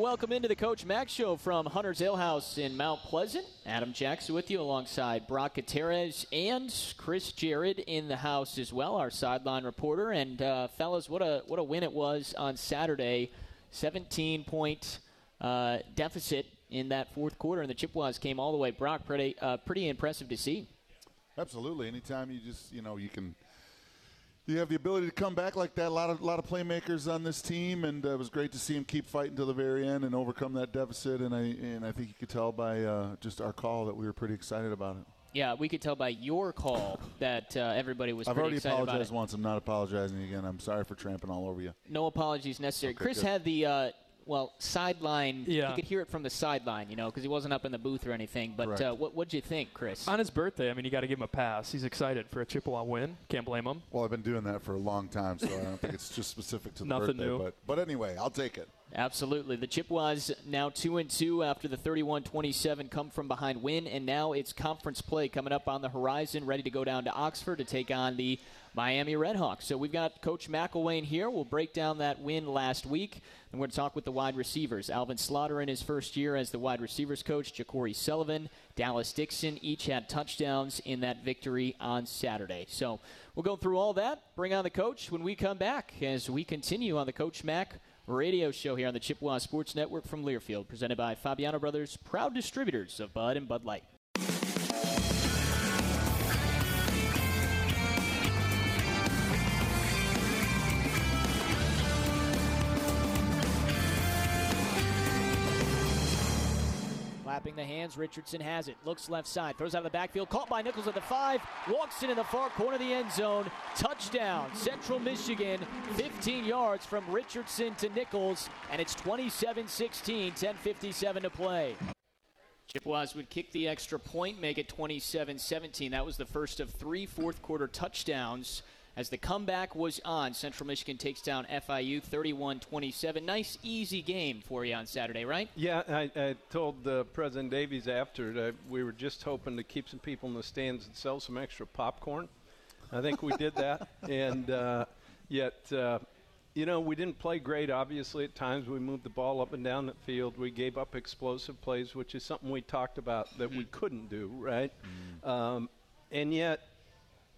Welcome into the Coach Max Show from Hunter's Ale House in Mount Pleasant. Adam Jackson with you alongside Brock Gutierrez and Chris Jared in the house as well, our sideline reporter. And fellas, what a win it was on Saturday. 17-point deficit in that fourth quarter, and the Chippewas came all the way. Brock, pretty impressive to see. Absolutely. Anytime you just, you can. You have the ability to come back like that. A lot of playmakers on this team, and it was great to see him keep fighting to the very end and overcome that deficit. And I think you could tell by just our call that we were pretty excited about it. Yeah, we could tell by your call that everybody was pretty excited about it. I've already apologized once. I'm not apologizing again. I'm sorry for tramping all over you. No apologies necessary. Okay, Chris good. Had the sideline. Yeah. You could hear it from the sideline, because he wasn't up in the booth or anything. But what'd you think, Chris? On his birthday, you got to give him a pass. He's excited for a Chippewa win. Can't blame him. Well, I've been doing that for a long time, so I don't think it's just specific to the Nothing birthday. New. But anyway, I'll take it. Absolutely. The Chippewas now 2-2 after the 31-27 come-from-behind win, and now it's conference play coming up on the horizon, ready to go down to Oxford to take on the Miami Redhawks. So we've got Coach McElwain here. We'll break down that win last week, and we're going to talk with the wide receivers. Alvin Slaughter in his first year as the wide receivers coach, Ja'Corey Sullivan, Dallas Dixon, each had touchdowns in that victory on Saturday. So we'll go through all that, bring on the coach when we come back as we continue on the Coach Mac Radio Show here on the Chippewa Sports Network from Learfield, presented by Fabiano Brothers, proud distributors of Bud and Bud Light. Clapping the hands, Richardson has it, looks left side, throws out of the backfield, caught by Nichols at the 5, walks in the far corner of the end zone, touchdown, Central Michigan, 15 yards from Richardson to Nichols, and it's 27-16, 10:57 to play. Chippewas would kick the extra point, make it 27-17. That was the first of 3 fourth-quarter touchdowns. As the comeback was on, Central Michigan takes down FIU 31-27. Nice, easy game for you on Saturday, right? Yeah, I told President Davies after that we were just hoping to keep some people in the stands and sell some extra popcorn. I think we did that. And we didn't play great, obviously, at times. We moved the ball up and down the field. We gave up explosive plays, which is something we talked about that we couldn't do, right? And yet,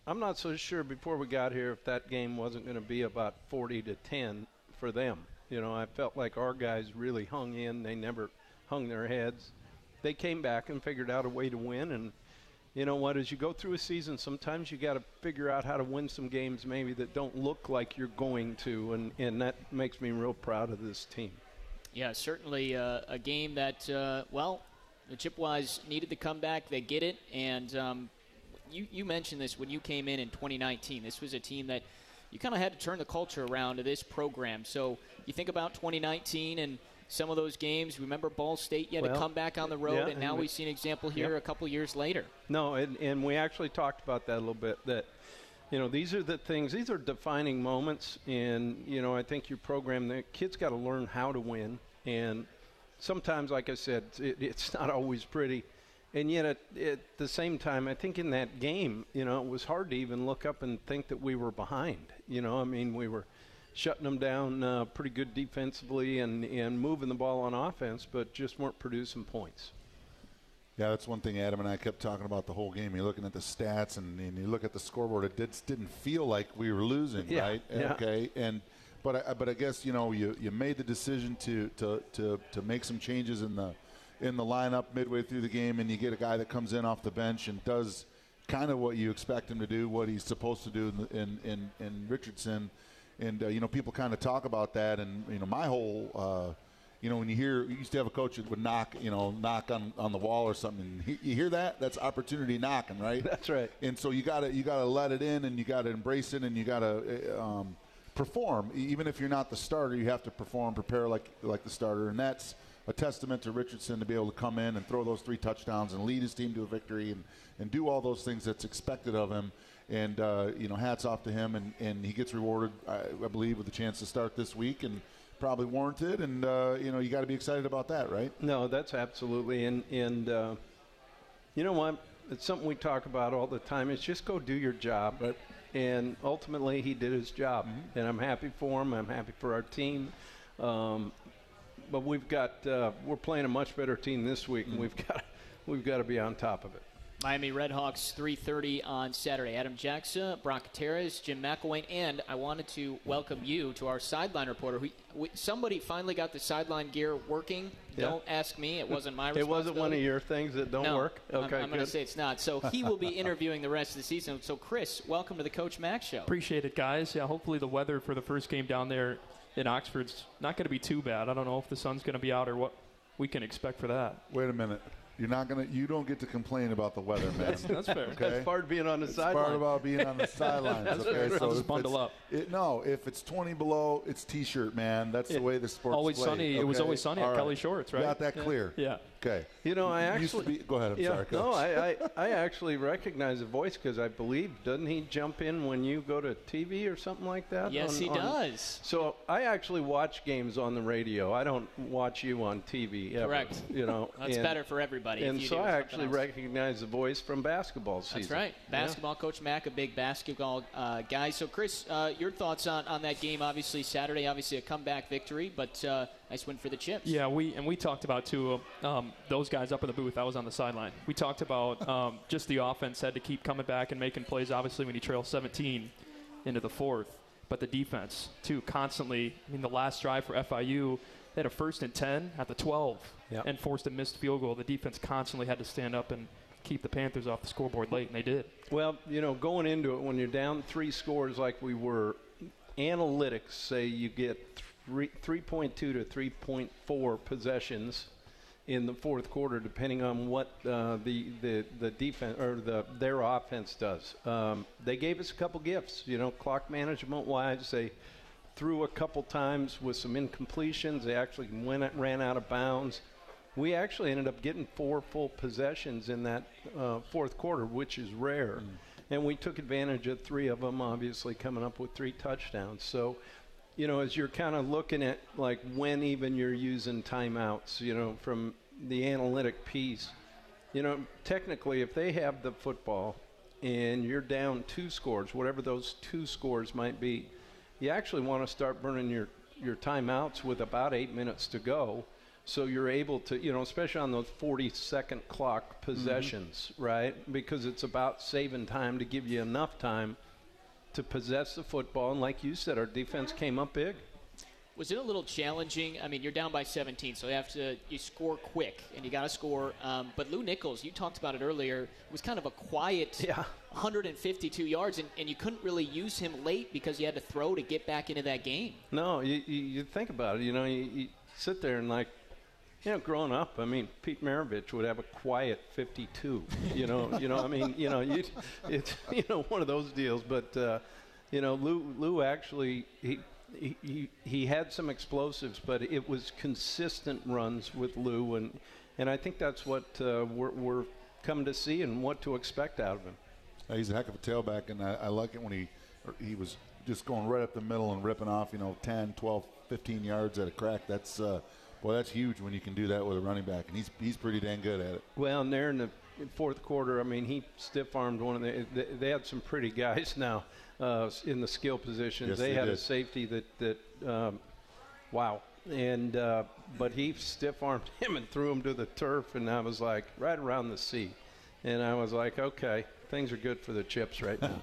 I'm not so sure before we got here if that game wasn't going to be about 40-10 for them. I felt like our guys really hung in. They never hung their heads. They came back and figured out a way to win. And you know what? As you go through a season, sometimes you got to figure out how to win some games maybe that don't look like you're going to. And that makes me real proud of this team. Yeah, certainly a game that, the Chippewas needed to come back. They get it. And You mentioned this when you came in 2019. This was a team that you kind of had to turn the culture around to this program. So you think about 2019 and some of those games. Remember Ball State? You had to come back on the road, and now we see an example here a couple years later. No, and we actually talked about that a little bit, that, these are the things. These are defining moments, and, I think your program, the kids got to learn how to win. And sometimes, like I said, it's not always pretty. And yet, at the same time, I think in that game, it was hard to even look up and think that we were behind. We were shutting them down pretty good defensively and moving the ball on offense, but just weren't producing points. Yeah, that's one thing Adam and I kept talking about the whole game. You're looking at the stats and you look at the scoreboard. It didn't feel like we were losing, right? Yeah. Okay. But I guess, you made the decision to make some changes in the lineup midway through the game, and you get a guy that comes in off the bench and does kind of what you expect him to do, what he's supposed to do in Richardson. And, people kind of talk about that. And, my whole, when you hear, you used to have a coach that would knock on the wall or something. You hear that? That's opportunity knocking, right? That's right. And so you got to let it in, and you got to embrace it, and you got to perform. Even if you're not the starter, you have to prepare like the starter. And that's a testament to Richardson to be able to come in and throw those 3 touchdowns and lead his team to a victory and do all those things that's expected of him. And, hats off to him, and he gets rewarded, I believe, with a chance to start this week, and probably warranted. And, you got to be excited about that, right? No, that's absolutely. And you know what? It's something we talk about all the time. It's just go do your job. Right. And ultimately he did his job. Mm-hmm. And I'm happy for him. I'm happy for our team. but we've got we're playing a much better team this week, and we've got to be on top of it. Miami Redhawks 3:30 on Saturday. Adam Jackson, Brock Eteris, Jim McElwain, and I wanted to welcome you to our sideline reporter. Somebody finally got the sideline gear working. Yeah. Don't ask me; it wasn't my responsibility. It wasn't one of your things that don't work. Okay, I'm going to say it's not. So he will be interviewing the rest of the season. So Chris, welcome to the Coach Max Show. Appreciate it, guys. Yeah, hopefully the weather for the first game down there in Oxford's not going to be too bad. I don't know if the sun's going to be out or what we can expect for that. Wait a minute. You're not gonna. You don't get to complain about the weather, man. That's fair. Okay? That's part of being on the sideline. Part about being on the sidelines. Okay, so just bundle up. If it's 20 below, it's t-shirt, man. That's the way the sport's always played. Sunny. Okay? It was always sunny at Kelly Shorts, right? Got that clear. Yeah. Okay. You know, I actually go ahead. I'm sorry, Coach. No, I actually recognize the voice because I believe doesn't he jump in when you go to TV or something like that? Yes, he does. So I actually watch games on the radio. I don't watch you on TV. Ever, correct. You know, that's better for everybody. And so I actually recognize the voice from basketball season. That's right. Basketball, yeah. Coach Mack, a big basketball guy. So, Chris, your thoughts on that game, obviously, Saturday. Obviously, a comeback victory, but nice win for the Chips. Yeah, we talked about, too, those guys up in the booth. I was on the sideline. We talked about just the offense had to keep coming back and making plays, obviously, when you trail 17 into the fourth. But the defense, too, constantly. I mean, the last drive for FIU, they had a 1st and 10 at the 12 and forced a missed field goal. The defense constantly had to stand up and keep the Panthers off the scoreboard late, and they did. Well, you know, going into it, when you're down 3 scores like we were, analytics say you get 3.2 to 3.4 possessions in the fourth quarter, depending on what the defense or their offense does. They gave us a couple gifts, you know, clock management-wise. They threw a couple times with some incompletions. They actually ran out of bounds. We actually ended up getting 4 full possessions in that fourth quarter, which is rare. And we took advantage of 3 of them, obviously, coming up with 3 touchdowns. So, you know, as you're kind of looking at, like, when even you're using timeouts, you know, from the analytic piece, you know, technically if they have the football and you're down 2 scores, whatever those 2 scores might be, you actually want to start burning your timeouts with about 8 minutes to go, so you're able to, you know, especially on those 40-second clock possessions, right? Because it's about saving time to give you enough time to possess the football. And like you said, our defense came up big. Was it a little challenging? I mean, you're down by 17, so you score quick, and you got to score. But Lou Nichols, you talked about it earlier, was kind of a quiet 152 yards, and you couldn't really use him late because you had to throw to get back into that game. No, you think about it. You know, you sit there and, like, you know, growing up, I mean, Pete Maravich would have a quiet 52. It's, you know, one of those deals. But, you know, Lou actually – He had some explosives, but it was consistent runs with Lou, and I think that's what we're come to see and what to expect out of him. He's a heck of a tailback, and I like it when he was just going right up the middle and ripping off, you know, 10, 12, 15 yards at a crack. That's that's huge when you can do that with a running back, and he's pretty dang good at it. Well, and there in the fourth quarter, I mean, he stiff-armed one of they had some pretty guys now. In the skill positions, yes, they had a safety but he stiff-armed him and threw him to the turf, and I was like, right around the seat, and I was like, okay, things are good for the Chips right now.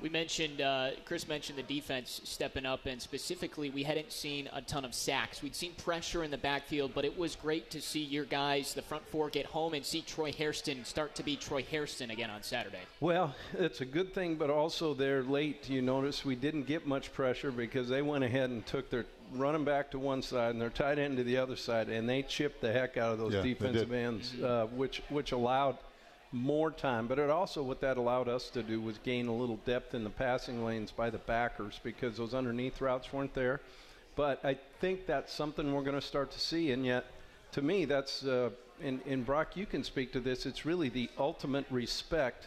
We mentioned, Chris mentioned the defense stepping up, and specifically we hadn't seen a ton of sacks. We'd seen pressure in the backfield, but it was great to see your guys, the front four, get home and see Troy Hairston start to be Troy Hairston again on Saturday. Well, it's a good thing, but also they're late. You notice we didn't get much pressure because they went ahead and took their running back to one side and their tight end to the other side, and they chipped the heck out of those defensive ends, which allowed more time, but it also, what that allowed us to do was gain a little depth in the passing lanes by the backers because those underneath routes weren't there. But I think that's something we're going to start to see, and yet to me that's and Brock, you can speak to this, it's really the ultimate respect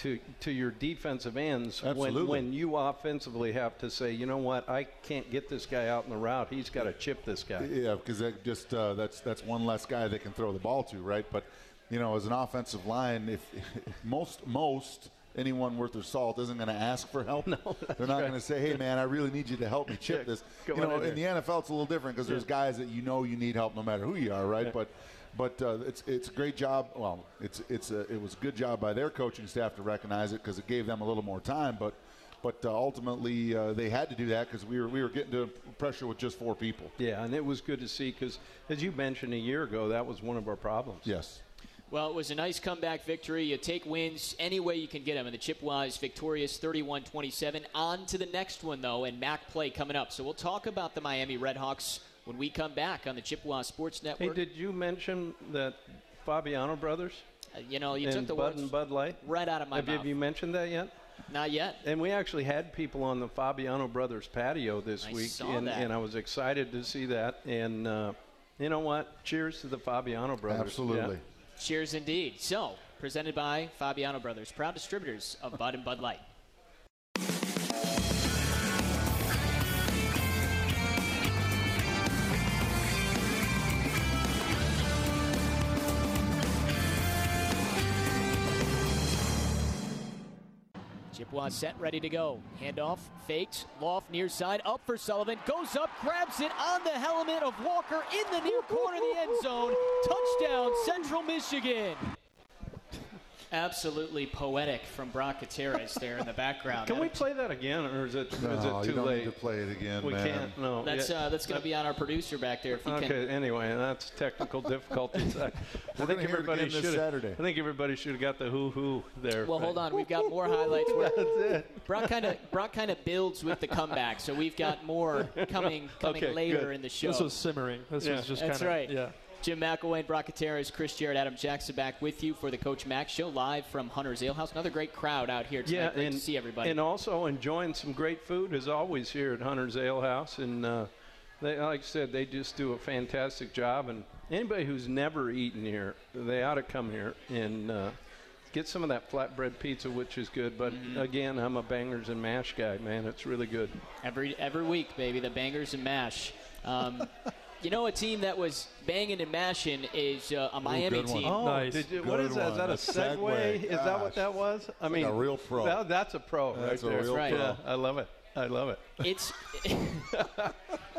to your defensive ends when you offensively have to say, you know what, I can't get this guy out in the route, he's got to chip this guy. Yeah, because that just that's one less guy they can throw the ball to, right? But you know, as an offensive line, if most anyone worth their salt isn't going to ask for help. No, they're not going to say, hey, man, I really need you to help me chip this. You know, in the NFL, it's a little different because there's guys that you know you need help no matter who you are, right? Yeah. But it's a great job. Well, it was a good job by their coaching staff to recognize it because it gave them a little more time. But ultimately, they had to do that because we were getting to pressure with just four people. Yeah, and it was good to see because, as you mentioned a year ago, that was one of our problems. Yes. Well, it was a nice comeback victory. You take wins any way you can get them, and the Chippewas victorious 31-27. On to the next one, though, and MAC play coming up. So we'll talk about the Miami Redhawks when we come back on the Chippewa Sports Network. Hey, did you mention that Fabiano Brothers? You took the words and Bud Light right out of my mouth. Have you mentioned that yet? Not yet. And we actually had people on the Fabiano Brothers patio this week, and I was excited to see that. And you know what? Cheers to the Fabiano Brothers. Absolutely. Yeah. Cheers indeed. So, presented by Fabiano Brothers, proud distributors of Bud and Bud Light. Chippewa set, ready to go. Handoff, fakes, Loft near side, up for Sullivan, goes up, grabs it on the helmet of Walker in the near corner of the end zone. Touchdown, Central Michigan. Absolutely poetic from Brock Gutierrez there in the background. Can we play that again, or is it too late? Need to play it again, we man. Can't, no. That's going to be on our producer back there if you can. Okay, anyway, that's technical difficulties. I think everybody should have got the hoo-hoo there. Well, hold on. We've got more highlights. That's it. Brock kind of builds with the comeback, so we've got more coming later in the show. This was simmering. This was just kind of – that's right. Yeah. Jim McElwain, Brock Eteris, Chris Jared, Adam Jackson back with you for the Coach Max Show live from Hunter's Ale House. Another great crowd out here tonight. Great to see everybody. And also enjoying some great food as always here at Hunter's Ale House. And like I said, they just do a fantastic job. And anybody who's never eaten here, they ought to come here and get some of that flatbread pizza, which is good. But again, I'm a bangers and mash guy, man. It's really good. Every week, baby, the bangers and mash. You know, a team that was banging and mashing is a Miami team. Oh, nice. What is that? Is that a segue? Is that what that was? I mean, a real pro. That's a pro right there. That's right. Yeah, I love it.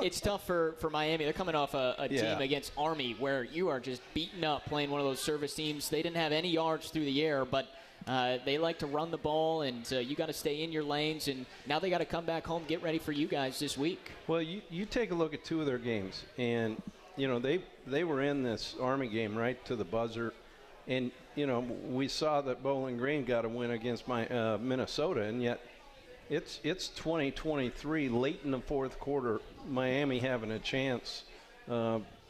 It's tough for Miami. They're coming off a team against Army where you are just beaten up playing one of those service teams. They didn't have any yards through the air, but they like to run the ball, and you got to stay in your lanes. And now they got to come back home, get ready for you guys this week. Well, you take a look at two of their games, and you know they were in this Army game right to the buzzer, and you know we saw that Bowling Green got a win against Minnesota, and yet it's 20-23 late in the fourth quarter, Miami having a chance,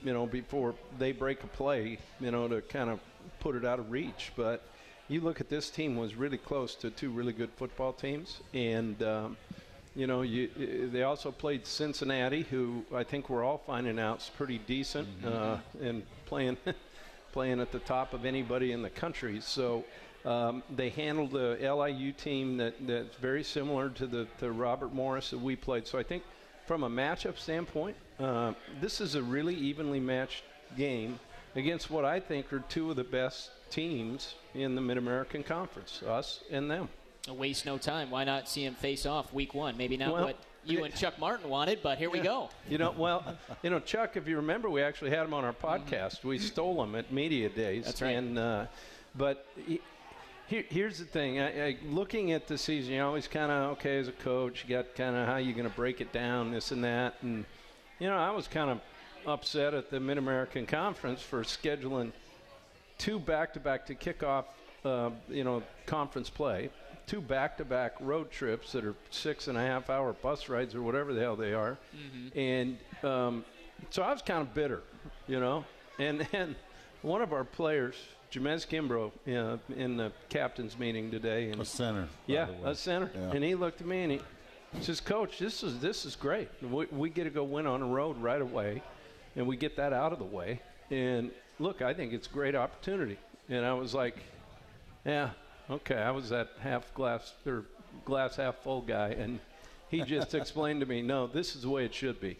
before they break a play, to kind of put it out of reach, but. You look at this team was really close to two really good football teams, and they also played Cincinnati, who I think we're all finding out is pretty decent and playing at the top of anybody in the country. So they handled the LIU team that's very similar to the Robert Morris that we played. So I think from a matchup standpoint, this is a really evenly matched game against what I think are two of the best teams in the Mid-American Conference, us and them. Waste no time. Why not see them face off week one? Maybe not what you and Chuck Martin wanted, but here we go. Chuck, if you remember, we actually had him on our podcast. We stole him at media days. That's right. And, but here's the thing. I looking at the season, you always kind of, okay, as a coach, you got kind of how you're going to break it down, this and that. And, I was kind of upset at the Mid-American Conference for scheduling two back-to-back to kickoff, conference play, two back-to-back road trips that are 6.5-hour bus rides or whatever the hell they are. Mm-hmm. And so I was kind of bitter, And then one of our players, Jamez Kimbrough, in the captain's meeting today. And a center. Yeah, a center. Yeah. And he looked at me and he says, Coach, this is great. We get to go win on the road right away, and we get that out of the way. And look, I think it's a great opportunity. And I was like, yeah, okay. I was that glass half full guy, and he just explained to me, no, this is the way it should be.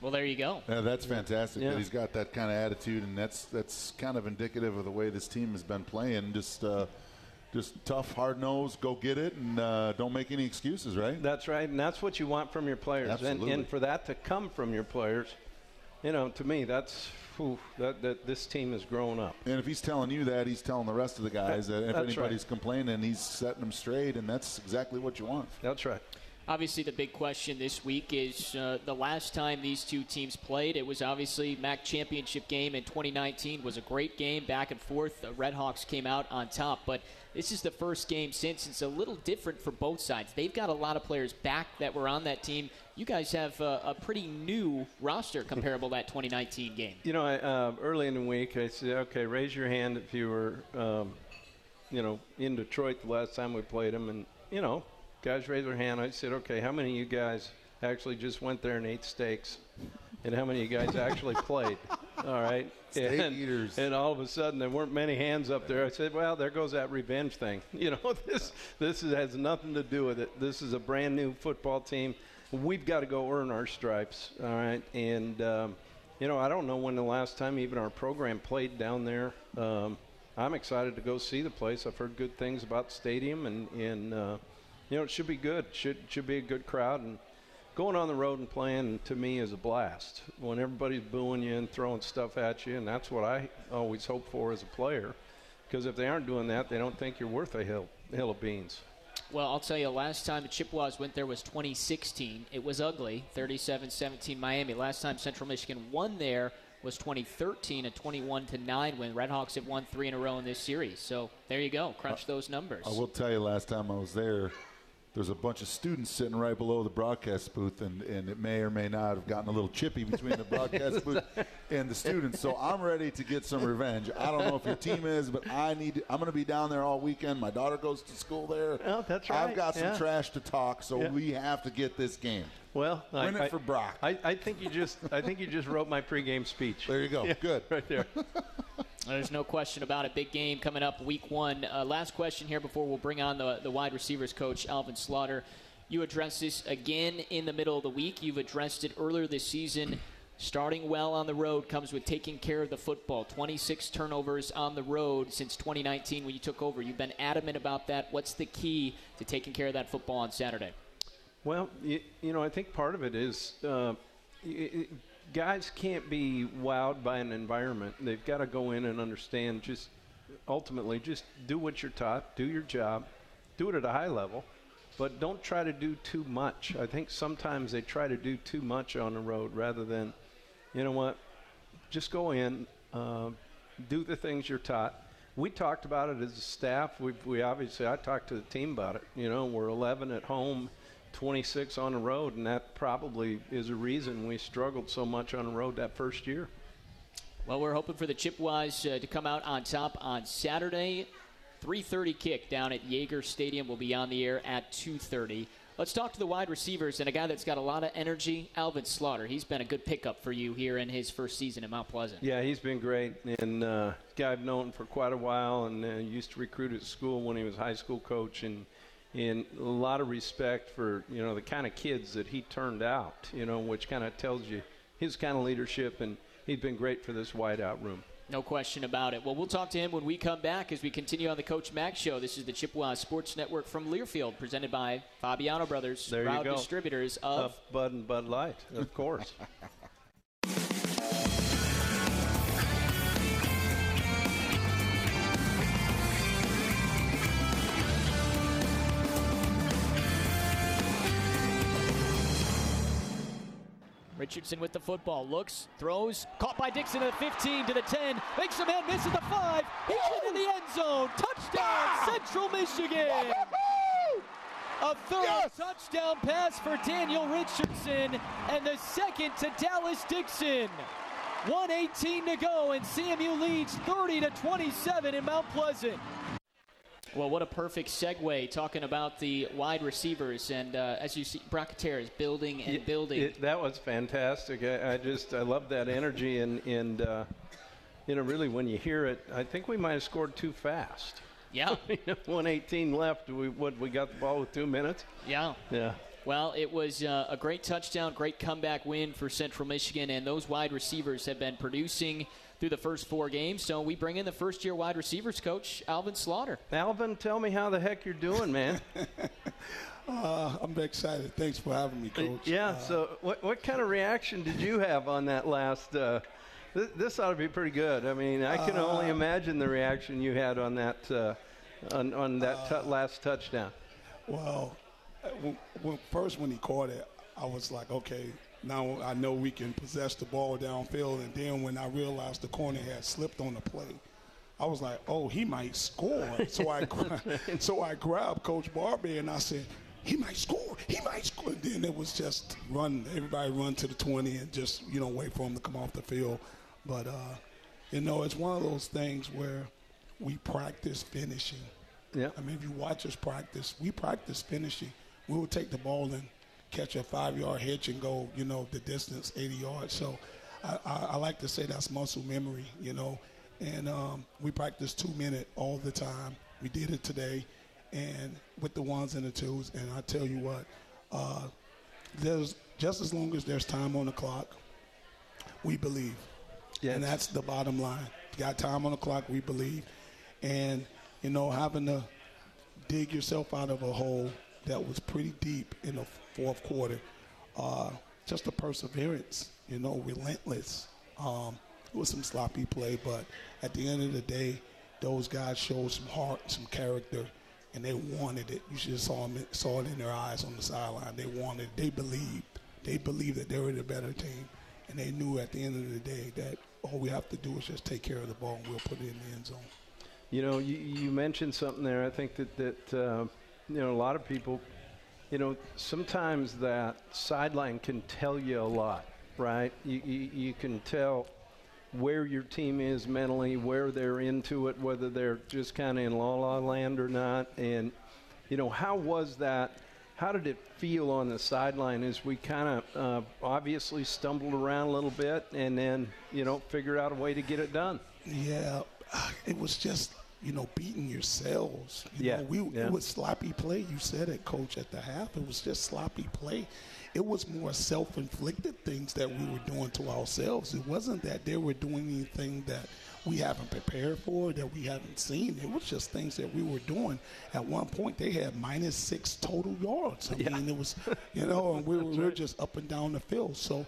Well, there you go. Yeah, that's fantastic that he's got that kind of attitude, and that's kind of indicative of the way this team has been playing. Just Just tough, hard-nosed, go get it, and don't make any excuses, right? That's right, and that's what you want from your players. Absolutely. And for that to come from your players, you know, to me, that's that this team is growing up. And if he's telling you that, he's telling the rest of the guys that if anybody's complaining, he's setting them straight, and that's exactly what you want. That's right. Obviously, the big question this week is the last time these two teams played, it was obviously MAC championship game in 2019. Was a great game, back and forth. The Redhawks came out on top, but this is the first game since. It's a little different for both sides. They've got a lot of players back that were on that team. You guys have a pretty new roster comparable to that 2019 game. You know, early in the week, I said, okay, raise your hand if you were, you know, in Detroit the last time we played them, and, you know, guys raised their hand. I said, okay, how many of you guys actually just went there and ate steaks? And how many of you guys actually played? All right. Steak eaters. And all of a sudden, there weren't many hands up there. I said, well, there goes that revenge thing. You know, this has nothing to do with it. This is a brand-new football team. We've got to go earn our stripes, all right? And, you know, I don't know when the last time even our program played down there. I'm excited to go see the place. I've heard good things about the stadium, and you know, it should be good. Should be a good crowd. And going on the road and playing, to me, is a blast. When everybody's booing you and throwing stuff at you, and that's what I always hope for as a player, because if they aren't doing that, they don't think you're worth a hill of beans. Well, I'll tell you, last time the Chippewas went there was 2016. It was ugly, 37-17 Miami. Last time Central Michigan won there was 2013, a 21-9 win. Redhawks have won 3 in a row in this series. So there you go. Crunch those numbers. I will tell you, last time I was there, there's a bunch of students sitting right below the broadcast booth, and it may or may not have gotten a little chippy between the broadcast booth and the students. So I'm ready to get some revenge. I don't know if your team is, but I'm going to be down there all weekend. My daughter goes to school there. Oh, that's right. I've got some trash to talk, so we have to get this game. Well, win it for Brock. I think you just wrote my pregame speech. There you go. Yeah, good. Right there. There's no question about it. Big game coming up week 1. Last question here before we'll bring on the wide receivers coach, Alvin Slaughter. You addressed this again in the middle of the week. You've addressed it earlier this season. Starting well on the road comes with taking care of the football. 26 turnovers on the road since 2019 when you took over. You've been adamant about that. What's the key to taking care of that football on Saturday? Well, you know, I think part of it is guys can't be wowed by an environment. They've got to go in and understand, just ultimately just do what you're taught, do your job, do it at a high level, but don't try to do too much. I think sometimes they try to do too much on the road rather than, you know what, just go in, do the things you're taught. We talked about it as a staff. We obviously, I talked to the team about it. You know, we're 11 at home, 26 on the road, and that probably is a reason we struggled so much on the road that first year. Well, we're hoping for the Chippewas to come out on top on Saturday. 3:30 kick down at Yager Stadium. Will be on the air at 2:30. Let's talk to the wide receivers and a guy that's got a lot of energy, Alvin Slaughter. He's been a good pickup for you here in his first season at Mount Pleasant. Yeah, he's been great, and guy I've known for quite a while, and used to recruit at school when he was high school coach, and a lot of respect for, you know, the kind of kids that he turned out, you know, which kind of tells you his kind of leadership, and he's been great for this wideout room. No question about it. Well, we'll talk to him when we come back as we continue on the Coach Max Show. This is the Chippewa Sports Network from Learfield, presented by Fabiano Brothers, there proud you go. Distributors of Bud and Bud Light, of course. Richardson with the football, looks, throws, caught by Dixon at the 15 to the 10, makes a man miss at the 5, he's in the end zone, touchdown Central Michigan! A third touchdown pass for Daniel Richardson, and the second to Dallas Dixon. 1:18 to go, and CMU leads 30-27 in Mount Pleasant. Well, what a perfect segue talking about the wide receivers, and as you see, Brock Eteris building and building. That was fantastic. I love that energy, and you know, really when you hear it, I think we might have scored too fast. Yeah. 1:18 left. We got the ball with 2 minutes. Yeah. Yeah. Well, it was a great touchdown, great comeback win for Central Michigan, and those wide receivers have been producing through the first four games. So we bring in the first-year wide receivers coach, Alvin Slaughter. Alvin, tell me how the heck you're doing, man. I'm excited. Thanks for having me, Coach. Yeah, so what kind of reaction did you have on that last this ought to be pretty good. I mean, I can only imagine the reaction you had on that last touchdown. Well, when he caught it, I was like, okay, now I know we can possess the ball downfield. And then when I realized the corner had slipped on the play, I was like, oh, he might score. So I grabbed Coach Barbie and I said, he might score. He might score. And then it was just run. Everybody run to the 20 and just, you know, wait for him to come off the field. But, you know, it's one of those things where we practice finishing. Yeah. I mean, if you watch us practice, we practice finishing. We would take the ball and catch a 5-yard hitch and go, you know, the distance, 80 yards. So I like to say that's muscle memory, you know. And we practice 2-minute all the time. We did it today, and with the ones and the twos. And I tell you what, there's just as long as there's time on the clock, we believe. Yes. And that's the bottom line. If you got time on the clock, we believe. And, you know, having to dig yourself out of a hole that was pretty deep in the fourth quarter, just the perseverance, you know, relentless. It was some sloppy play, but at the end of the day, those guys showed some heart, some character, and they wanted it. You should have saw it in their eyes on the sideline. They wanted it. They believed. They believed that they were the better team, and they knew at the end of the day that all we have to do is just take care of the ball and we'll put it in the end zone. You know, you mentioned something there. I think that you know, a lot of people, you know, sometimes that sideline can tell you a lot, right? You can tell where your team is mentally, where they're into it, whether they're just kind of in la-la land or not. And, you know, how was that? How did it feel on the sideline as we kind of obviously stumbled around a little bit and then, you know, figured out a way to get it done? Yeah, it was just, you know, beating yourselves. It was sloppy play. You said it, Coach, at the half. It was just sloppy play. It was more self-inflicted things that we were doing to ourselves. It wasn't that they were doing anything that we haven't prepared for, that we haven't seen. It was just things that we were doing. At one point, they had -6 total yards. I mean, it was, you know, and we were just up and down the field. So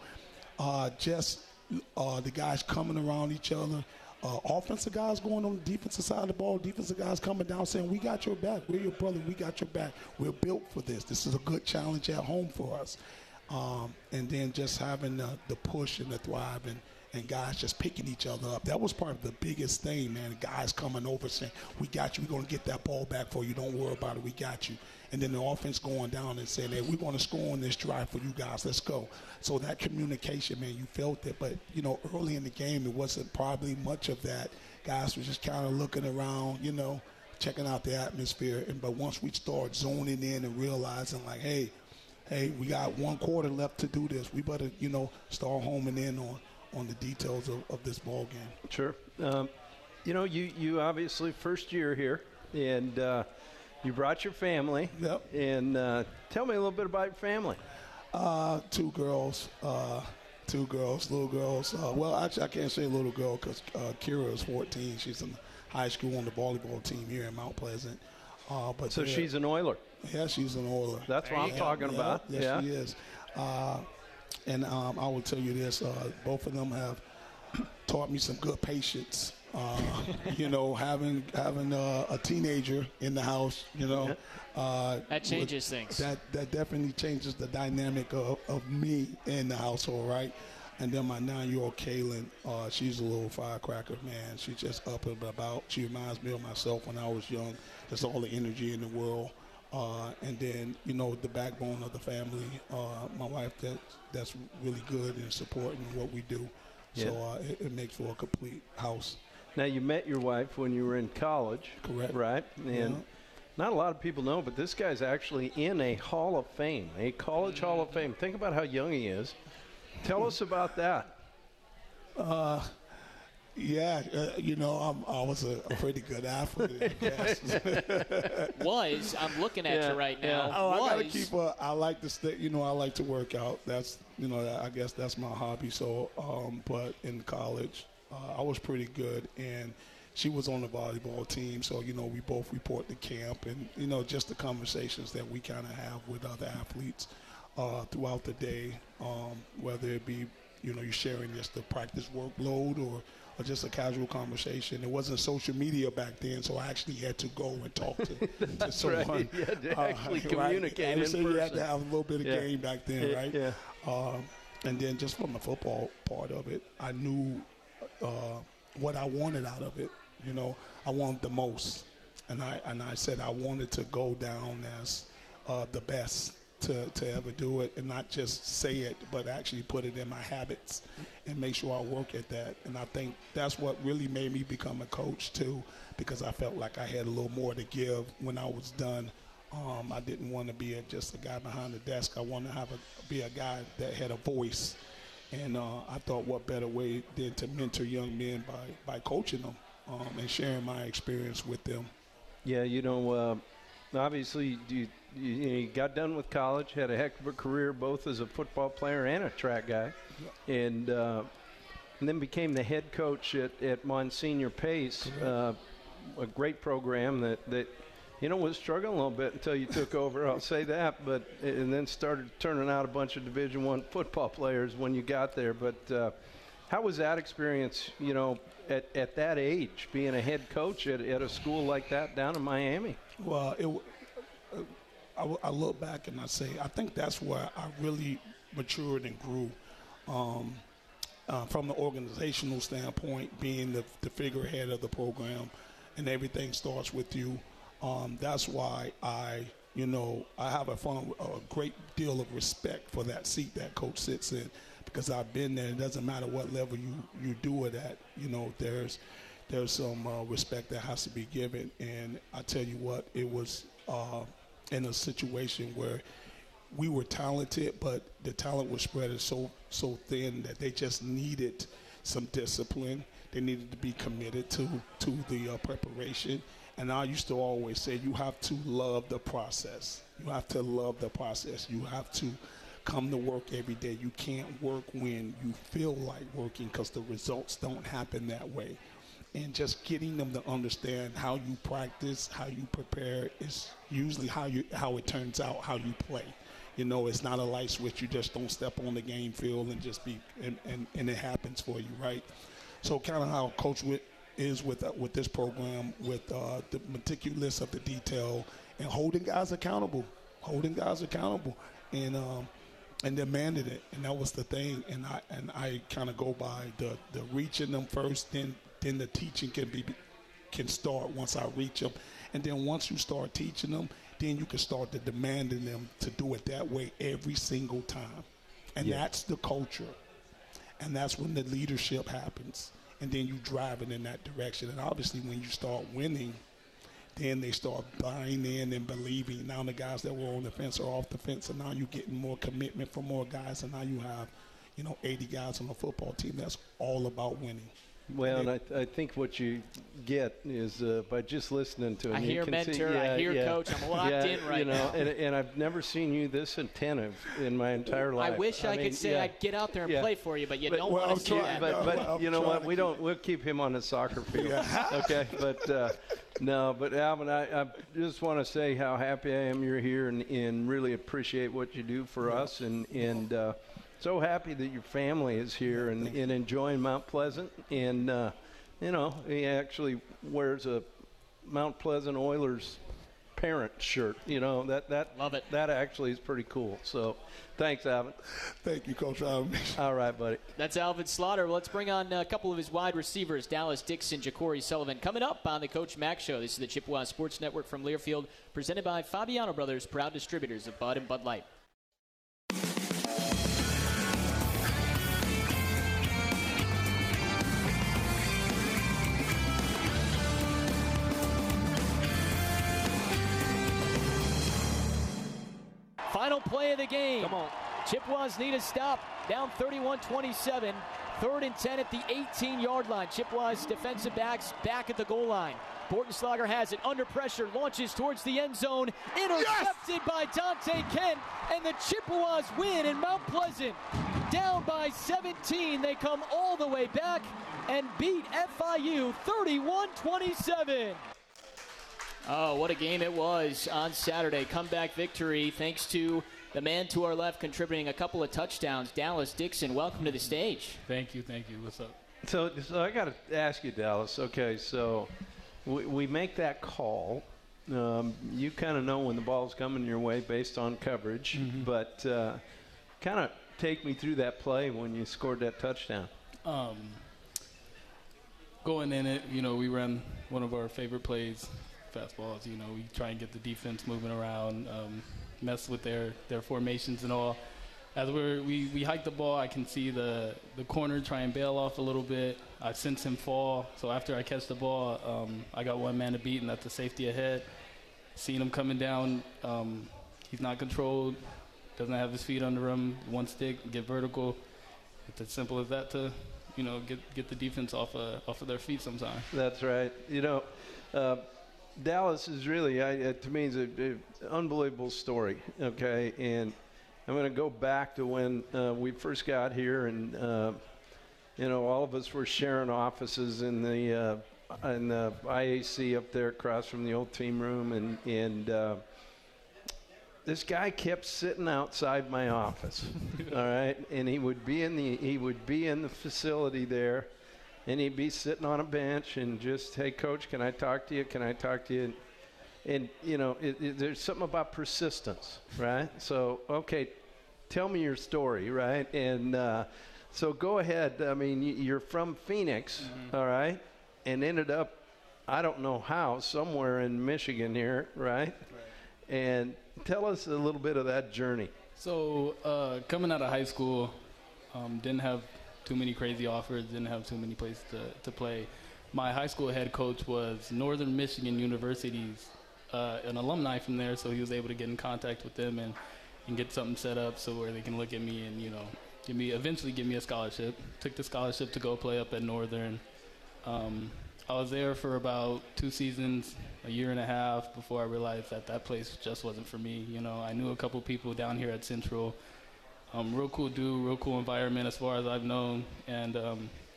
the guys coming around each other, offensive guys going on the defensive side of the ball, defensive guys coming down saying, we got your back. We're your brother. We got your back. We're built for this. This is a good challenge at home for us. And then just having the push and the thrive and guys just picking each other up. That was part of the biggest thing, man. Guys coming over saying, we got you. We're going to get that ball back for you. Don't worry about it. We got you. And then the offense going down and saying, hey, we're going to score on this drive for you guys. Let's go. So that communication, man, you felt it. But, you know, early in the game, it wasn't probably much of that. Guys were just kind of looking around, you know, checking out the atmosphere. But once we start zoning in and realizing, like, hey, we got one quarter left to do this. We better, you know, start homing in on the details of this ball game. Sure. You know, you obviously first year here, and you brought your family. Yep. And tell me a little bit about your family. Two girls, little girls. Well, actually, I can't say little girl because Kira is 14. She's in high school on the volleyball team here in Mount Pleasant. But so she's an Oiler. Yeah, she's an Oiler. That's what I'm talking about. Yes, yeah. She is. And I will tell you this, both of them have taught me some good patience. You know, having a teenager in the house, you know. That changes things. That definitely changes the dynamic of me in the household, right? And then my 9-year-old Kaylin, she's a little firecracker, man. She's just up and about. She reminds me of myself when I was young. Just all the energy in the world. And then, you know, the backbone of the family, my wife that's really good in supporting what we do. Yeah. So it makes for a complete house. Now, you met your wife when you were in college. Correct. Right? And not a lot of people know, but this guy's actually in a Hall of Fame, a college Hall of Fame. Think about how young he is. Tell us about that. Yeah, I was a pretty good athlete, I guess. I'm looking at you right now. Yeah. Oh, I gotta keep. I like to stay. I like to work out. That's I guess that's my hobby. So, but in college, I was pretty good, and she was on the volleyball team. So we both report to camp, and just the conversations that we kind of have with other athletes throughout the day, whether it be you're sharing just the practice workload or just a casual conversation. It wasn't social media back then, so I actually had to go and talk to someone. Right. You had to actually communicate in person. You had to have a little bit of game back then, right? Yeah. And then just from the football part of it, I knew what I wanted out of it. I wanted the most. And I said I wanted to go down as the best to ever do it, and not just say it, but actually put it in my habits and make sure I work at that. And I think that's what really made me become a coach too, because I felt like I had a little more to give when I was done. I didn't want to be just a guy behind the desk. I wanted to be a guy that had a voice. And I thought what better way than to mentor young men by coaching them and sharing my experience with them. Yeah, obviously you got done with college, had a heck of a career both as a football player and a track guy, and then became the head coach at Monsignor Pace, a great program that was struggling a little bit until you took over, I'll say that, and then started turning out a bunch of Division I football players when you got there. But how was that experience, at that age, being a head coach at a school like that down in Miami? Well, I look back and I say, I think that's where I really matured and grew from the organizational standpoint, being the figurehead of the program, and everything starts with you. That's why I have a great deal of respect for that seat that coach sits in, because I've been there. It doesn't matter what level you do it at, there's some respect that has to be given. And I tell you what, it was in a situation where we were talented, but the talent was spread so thin that they just needed some discipline. They needed to be committed to the preparation. And I used to always say, you have to love the process. You have to love the process. You have to come to work every day. You can't work when you feel like working, because the results don't happen that way. And just getting them to understand how you practice, how you prepare, is usually how it turns out, how you play. It's not a light switch. You just don't step on the game field and just be, and it happens for you, right? So kind of how Coach is with this program, with the meticulous of the detail and holding guys accountable, and demanded it, and that was the thing. And I kind of go by the reaching them first, then the teaching can start once I reach them, and then once you start teaching them, then you can start to demanding them to do it that way every single time, and that's the culture, and that's when the leadership happens. And then you driving in that direction. And obviously when you start winning, then they start buying in and believing. Now the guys that were on the fence are off the fence, and now you're getting more commitment from more guys, and now you have, 80 guys on a football team. That's all about winning. Well, and I think what you get is by just listening to him. I hear mentor, I hear coach. I'm locked in right now. And I've never seen you this attentive in my entire life. I wish I could say I'd get out there and play for you, but don't want to do that. But you know what? We'll keep him on the soccer field. Okay. But Alvin, I just want to say how happy I am you're here, and really appreciate what you do for us, and. So happy that your family is here and enjoying Mount Pleasant. And, he actually wears a Mount Pleasant Oilers parent shirt. Love it. That actually is pretty cool. So thanks, Alvin. Thank you, Coach Alvin. All right, buddy. That's Alvin Slaughter. Let's bring on a couple of his wide receivers, Dallas Dixon, Ja'Corey Sullivan. Coming up on the Coach Max Show, this is the Chippewa Sports Network from Learfield, presented by Fabiano Brothers, proud distributors of Bud and Bud Light. Final play of the game. Come on. Chippewas need a stop. Down 31-27. 3rd and 10 at the 18-yard line. Chippewa's defensive backs back at the goal line. Bortenslager has it under pressure, launches towards the end zone, intercepted by Dante Kent, and the Chippewas win in Mount Pleasant. Down by 17, they come all the way back and beat FIU 31-27. Oh, what a game it was on Saturday. Comeback victory thanks to the man to our left contributing a couple of touchdowns. Dallas Dixon, welcome to the stage. Thank you, thank you. What's up? So I got to ask you, Dallas. Okay, so we make that call. You kind of know when the ball's coming your way based on coverage, but kind of take me through that play when you scored that touchdown. Going in it, we ran one of our favorite plays. Fastballs, we try and get the defense moving around, mess with their formations and all. As we hike the ball, I can see the corner try and bail off a little bit. I sense him fall, so after I catch the ball, I got one man to beat, and that's the safety ahead. Seeing him coming down, he's not controlled, doesn't have his feet under him, one stick, get vertical. It's as simple as that to, get the defense off of their feet sometimes. That's right. Dallas is really, to me, is an unbelievable story, okay? And I'm going to go back to when we first got here and, all of us were sharing offices in the IAC up there across from the old team room. And this guy kept sitting outside my office, all right? And he would be in the facility there. And he'd be sitting on a bench and just, hey, coach, can I talk to you? Can I talk to you? And there's something about persistence, right? So, okay, tell me your story, right? And so go ahead. I mean, you're from Phoenix, all right, and ended up, I don't know how, somewhere in Michigan here, right? And tell us a little bit of that journey. So coming out of high school, didn't have – too many crazy offers, didn't have too many places to play. My high school head coach was Northern Michigan University's an alumni from there, so he was able to get in contact with them and get something set up so where they can look at me and, eventually give me a scholarship. Took the scholarship to go play up at Northern. I was there for about 2 seasons, a year and a half, before I realized that place just wasn't for me. I knew a couple people down here at Central. Real cool dude, real cool environment as far as I've known. And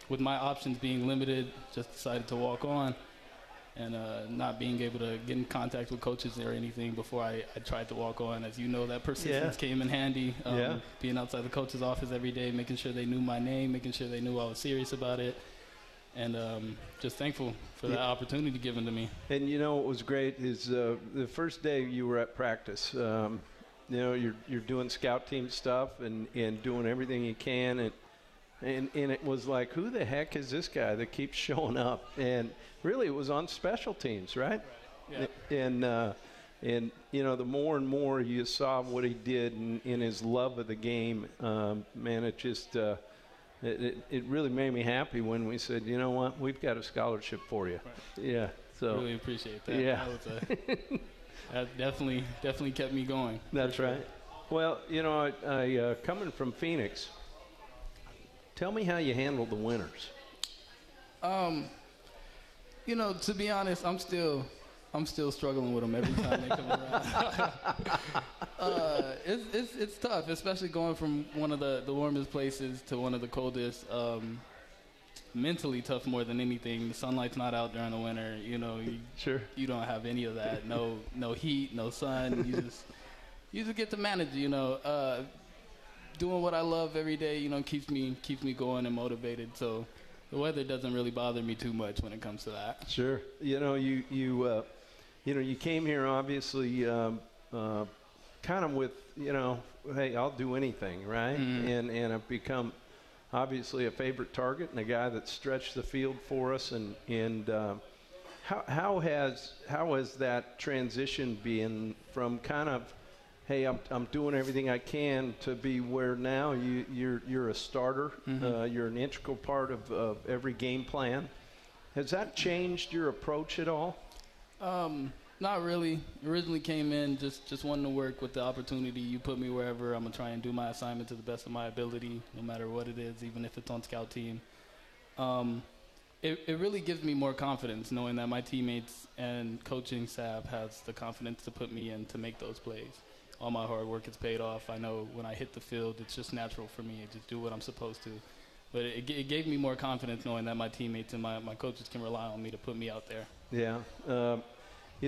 with my options being limited, just decided to walk on and not being able to get in contact with coaches or anything before I tried to walk on. As you know, that persistence came in handy, being outside the coach's office every day, making sure they knew my name, making sure they knew I was serious about it. And just thankful for that opportunity given to me. And what was great is the first day you were at practice, you're doing scout team stuff and doing everything you can. And it was like, who the heck is this guy that keeps showing up? And really it was on special teams, right? Right. Yeah. And the more and more you saw what he did in his love of the game, man, it just it really made me happy when we said, you know what, we've got a scholarship for you. Right. Yeah. So really appreciate that. Yeah. That definitely kept me going. That's right. Sure. Well, I coming from Phoenix, tell me how you handled the winters. To be honest, I'm still struggling with them every time they come around. It's tough, especially going from one of the warmest places to one of the coldest. Mentally tough more than anything. The sunlight's not out during the winter, you don't have any of that. No heat, no sun. You just get to manage, doing what I love every day, keeps me going and motivated. So the weather doesn't really bother me too much when it comes to that. Sure. You came here obviously kind of with, hey, I'll do anything, right? And I've become obviously a favorite target and a guy that stretched the field for us. And how has that transition been from kind of, hey, I'm doing everything I can to be where now you're a starter, you're an integral part of every game plan. Has that changed your approach at all? Not really. Originally came in just wanting to work with the opportunity. You put me wherever, I'm going to try and do my assignment to the best of my ability, no matter what it is, even if it's on scout team. It really gives me more confidence knowing that my teammates and coaching staff has the confidence to put me in to make those plays. All my hard work has paid off. I know when I hit the field, it's just natural for me. I just do what I'm supposed to. But it gave me more confidence knowing that my teammates and my coaches can rely on me to put me out there. Yeah. I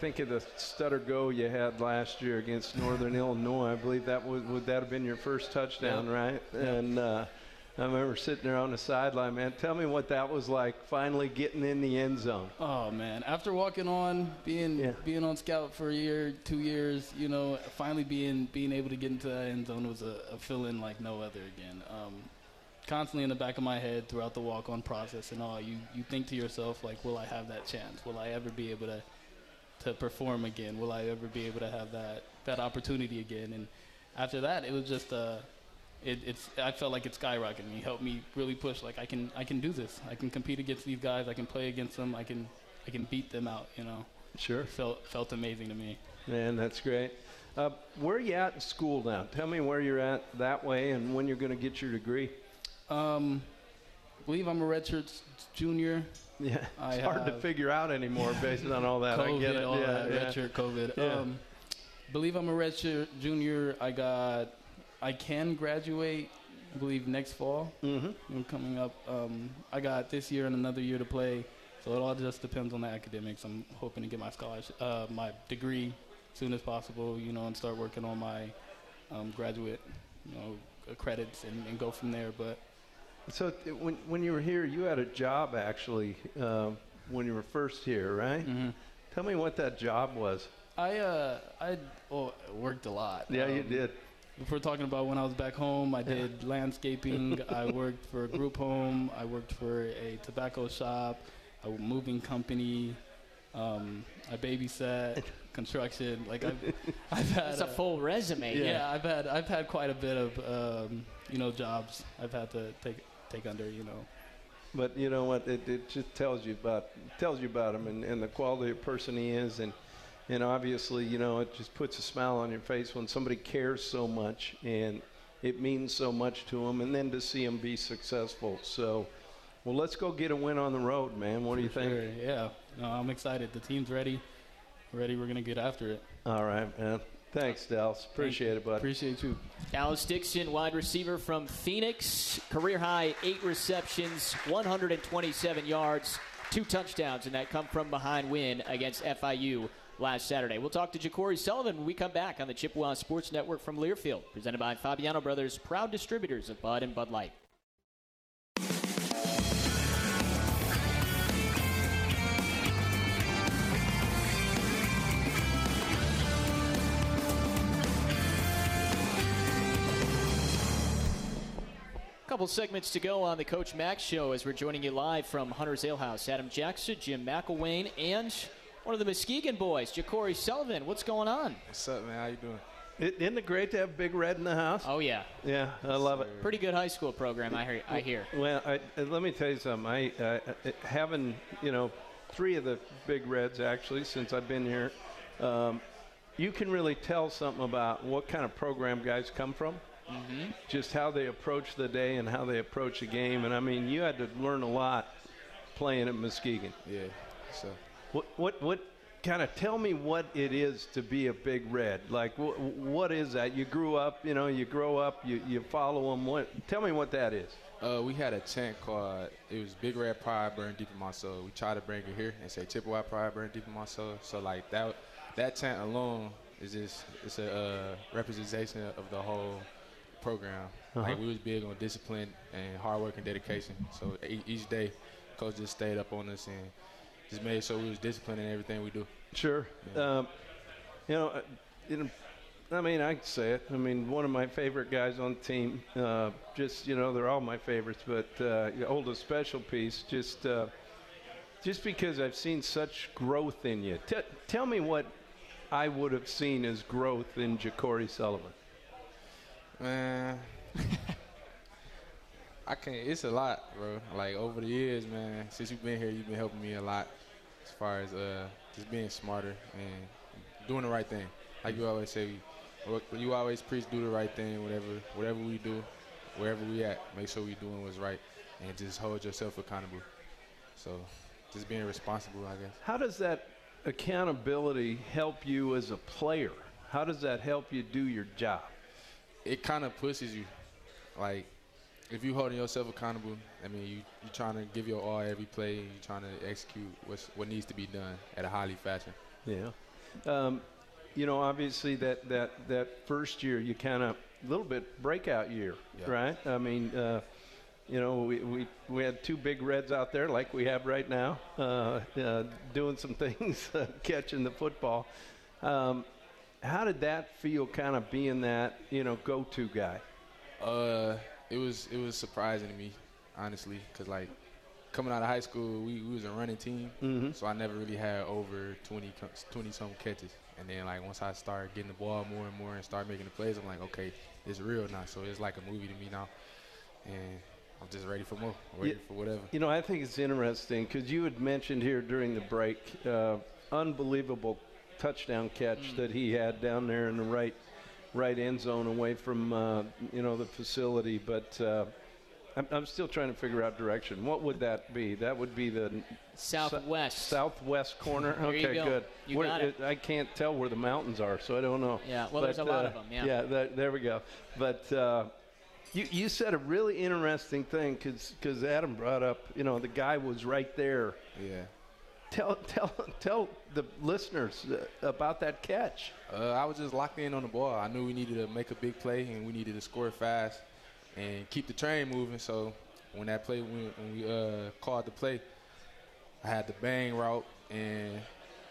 think of the stutter go you had last year against Northern Illinois. I believe that would have been your first touchdown, yeah. Right? Yeah. And I remember sitting there on the sideline, man. Tell me what that was like, finally getting in the end zone. Oh, man. After walking on, being on scout for a year, 2 years, you know, finally being able to get into that end zone was a feeling like no other again. Constantly in the back of my head throughout the walk-on process and all, you think to yourself, like, will I have that chance? Will I ever be able to perform again? Will I ever be able to have that opportunity again? And after that, it was just I felt like it skyrocketed me, helped me really push. Like I can do this. I can compete against these guys. I can play against them. I can beat them out. You know. Sure. It felt amazing to me. Man, that's great. Where are you at in school now? Tell me where you're at that way and when you're going to get your degree. I believe I'm a redshirt junior. Yeah. It's hard to figure out anymore based on all that. COVID, I get it. All that. Yeah. Redshirt COVID. Yeah. Believe I'm a redshirt junior. I can graduate, I believe, next fall. Mm-hmm. I'm coming up. I got this year and another year to play, so it all just depends on the academics. I'm hoping to get my scholarship, my degree as soon as possible, you know, and start working on my graduate, you know, credits and go from there. But so when you were here, you had a job, actually, when you were first here, right? Mm-hmm. Tell me what that job was. I worked a lot. Yeah, you did. If we're talking about when I was back home, I did landscaping. I worked for a group home. I worked for a tobacco shop, a moving company. I babysat, construction. Like I've had that's a full resume. Yeah, yeah, I've had quite a bit of jobs I've had to take under. You know. But you know what? It just tells you about him and the quality of person he is. And. And obviously, you know, it just puts a smile on your face when somebody cares so much and it means so much to them, and then to see them be successful. So, well, let's go get a win on the road, man. What do you think? Sure, yeah. No, I'm excited. The team's ready. We're going to get after it. All right, man. Thanks, Dallas. Appreciate it, bud. Appreciate you. Dallas Dixon, wide receiver from Phoenix. Career high 8 receptions, 127 yards, 2 touchdowns, and that come-from-behind win against FIU last Saturday. We'll talk to Ja'Corey Sullivan when we come back on the Chippewa Sports Network from Learfield, presented by Fabiano Brothers, proud distributors of Bud and Bud Light. Couple segments to go on the Coach Max Show as we're joining you live from Hunter's Ale House. Adam Jackson, Jim McElwain, and one of the Muskegon boys, Ja'Corey Sullivan. What's going on? What's up, man? How you doing? Isn't it great to have Big Red in the house? Oh, yeah. Yeah, I love it. Pretty good high school program, I hear. Well, let me tell you something. Having, you know, 3 of the Big Reds, actually, since I've been here, you can really tell something about what kind of program guys come from. Mm-hmm. Just how they approach the day and how they approach the game. And, I mean, you had to learn a lot playing at Muskegon. Yeah. So what kind of tell me what it is to be a Big Red. Like, what is that? You grew up, you know, you grow up, you follow them. Tell me what that is. We had a chant called, it was Big Red Pride Burned Deep in My Soul. We tried to bring it here and say Chippewa Pride Burned Deep in My Soul. So, like, that chant alone is just, it's a representation of the whole program. Uh-huh. Like, we was big on discipline and hard work and dedication. So each day, coach just stayed up on us and just made sure we was disciplined in everything we do. Sure. Yeah. I mean, I can say it. I mean, one of my favorite guys on the team, they're all my favorites, but oldest special piece, just because I've seen such growth in you. Tell me what I would have seen as growth in Ja'Corey Sullivan. Man, it's a lot, bro. Like, over the years, man, since you've been here, you've been helping me a lot. as far as just being smarter and doing the right thing. Like you always say, you always preach, do the right thing, whatever we do, wherever we at, make sure we doing what's right and just hold yourself accountable. So just being responsible, I guess. How does that accountability help you as a player? How does that help you do your job? It kind of pushes you. Like, if you're holding yourself accountable, I mean, you're trying to give your all every play. You're trying to execute what needs to be done at a highly fashion. Yeah. You know, obviously that first year, you kind of a little bit breakout year, yeah. Right? I mean, you know, we had two big Reds out there like we have right now, doing some things, catching the football. How did that feel, kind of being that, you know, go-to guy? It was surprising to me, honestly, because, like, coming out of high school, we was a running team, mm-hmm. So I never really had over 20-some catches. And then, like, once I started getting the ball more and more and started making the plays, I'm like, okay, it's real now. So it's like a movie to me now, and I'm just ready for more, ready for whatever. You know, I think it's interesting because you had mentioned here during the break, unbelievable touchdown catch that he had down there in the right end zone away from, you know, the facility. But I'm still trying to figure out direction. What would that be? That would be the southwest. Southwest corner. Okay, good. You got it. I can't tell where the mountains are, so I don't know. Yeah, well, but there's a lot of them, yeah. Yeah, there we go. But you said a really interesting thing because Adam brought up, you know, the guy was right there. Yeah. Tell the listeners about that catch. I was just locked in on the ball. I knew we needed to make a big play and we needed to score fast and keep the train moving. So when that play, when we called the play, I had the bang route, and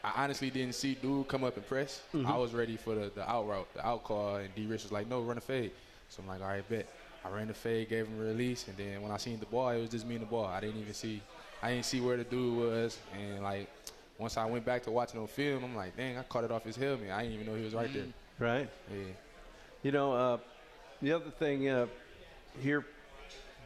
I honestly didn't see dude come up and press. Mm-hmm. I was ready for the out route, the out call, and D-Rich was like, no, run a fade. So I'm like, all right, bet. I ran the fade, gave him a release, and then when I seen the ball, it was just me and the ball. I didn't see where the dude was, and, like, once I went back to watching on film, I'm like, dang, I caught it off his helmet. I didn't even know he was right there. Right. Yeah. You know, the other thing, you're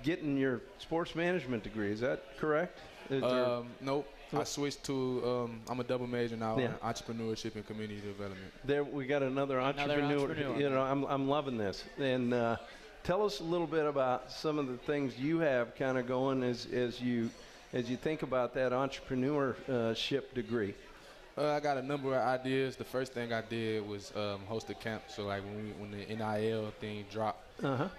getting your sports management degree. Is that correct? Nope. I switched to I'm a double major now in entrepreneurship and community development. There we got another entrepreneur. You know, I'm loving this. And tell us a little bit about some of the things you have kind of going as you think about that entrepreneurship degree. I got a number of ideas. The first thing I did was host a camp. So, like, when the NIL thing dropped,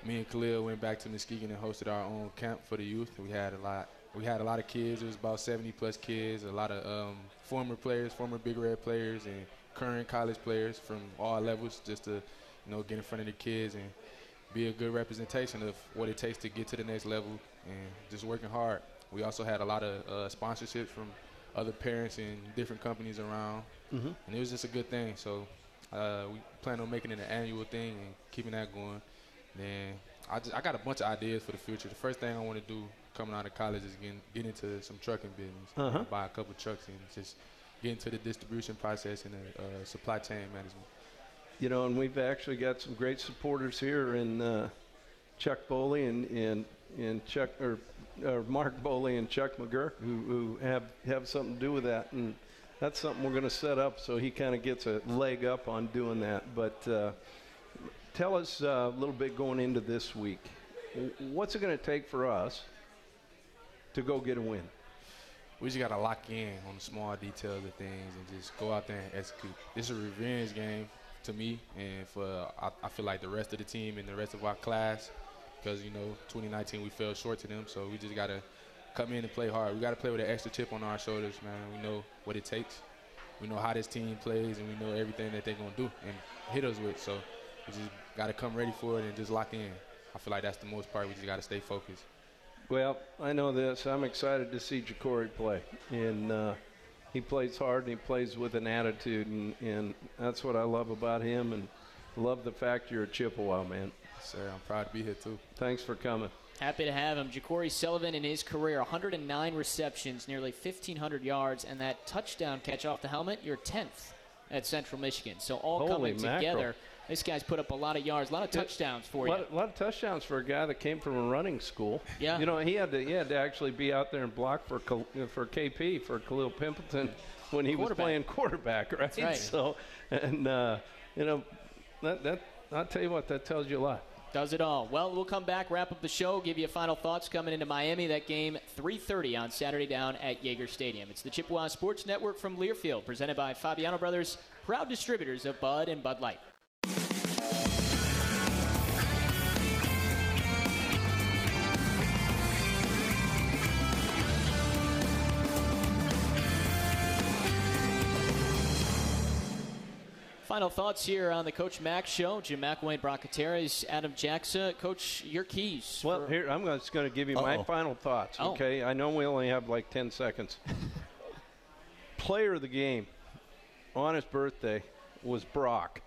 me and Khalil went back to Muskegon and hosted our own camp for the youth. We had a lot of kids. It was about 70-plus kids, a lot of former players, former Big Red players, and current college players from all levels, just to, you know, get in front of the kids and be a good representation of what it takes to get to the next level and just working hard. We also had a lot of sponsorships from other parents and different companies around, and it was just a good thing. So we plan on making it an annual thing and keeping that going. Then I got a bunch of ideas for the future. The first thing I want to do coming out of college is get into some trucking business, buy a couple trucks and just get into the distribution process and the supply chain management. You know, and we've actually got some great supporters here in Chuck Boley and Chuck or Mark Boley and Chuck McGurk who have something to do with that, and that's something we're going to set up so he kind of gets a leg up on doing that. But tell us a little bit going into this week. What's it going to take for us to go get a win? We just got to lock in on the small details of things and just go out there and execute. It's a revenge game to me, and for I feel like the rest of the team and the rest of our class, because, you know, 2019 we fell short to them, so we just got to come in and play hard. We got to play with an extra chip on our shoulders, man. We know what it takes. We know how this team plays, and we know everything that they're going to do and hit us with, so we just got to come ready for it and just lock in. I feel like that's the most part. We just got to stay focused. Well, I know this. I'm excited to see Ja'Corey play, and he plays hard and he plays with an attitude, and that's what I love about him, and love the fact you're a Chippewa, man. Sir, I'm proud to be here, too. Thanks for coming. Happy to have him. Ja'Corey Sullivan in his career, 109 receptions, nearly 1,500 yards, and that touchdown catch off the helmet, you're 10th at Central Michigan. So all Holy coming mackerel. Together This guy's put up a lot of yards, a lot of touchdowns for you. A lot of touchdowns for a guy that came from a running school. Yeah. You know, he had to actually be out there and block for Khalil Pimpleton when he was playing quarterback, right? That's right. So, and, you know, I'll tell you what, that tells you a lot. Does it all. Well, we'll come back, wrap up the show, give you final thoughts coming into Miami. That game, 3:30 on Saturday down at Yager Stadium. It's the Chippewa Sports Network from Learfield, presented by Fabiano Brothers, proud distributors of Bud and Bud Light. Final thoughts here on the Coach Max Show. Jim McElwain, Brock Eteris, Adam Jackson. Coach, your keys. Well, here, I'm just going to give you my final thoughts, okay? I know we only have like 10 seconds. Player of the game on his birthday was Brock.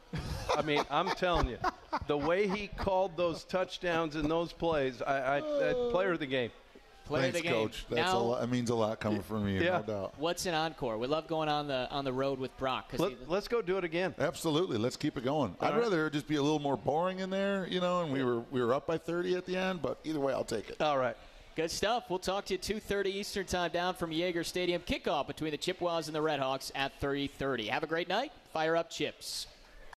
I mean, I'm telling you, the way he called those touchdowns and those plays, player of the game. Thanks, Coach. That's now, that means a lot coming from you, no doubt. What's an encore? We love going on the road with Brock. Let's go do it again. Absolutely. Let's keep it going. All I'd rather just be a little more boring in there, you know, and we were up by 30 at the end, but either way, I'll take it. All right. Good stuff. We'll talk to you 2:30 Eastern time down from Yager Stadium. Kickoff between the Chippewas and the Redhawks at 3:30. Have a great night. Fire up, Chips.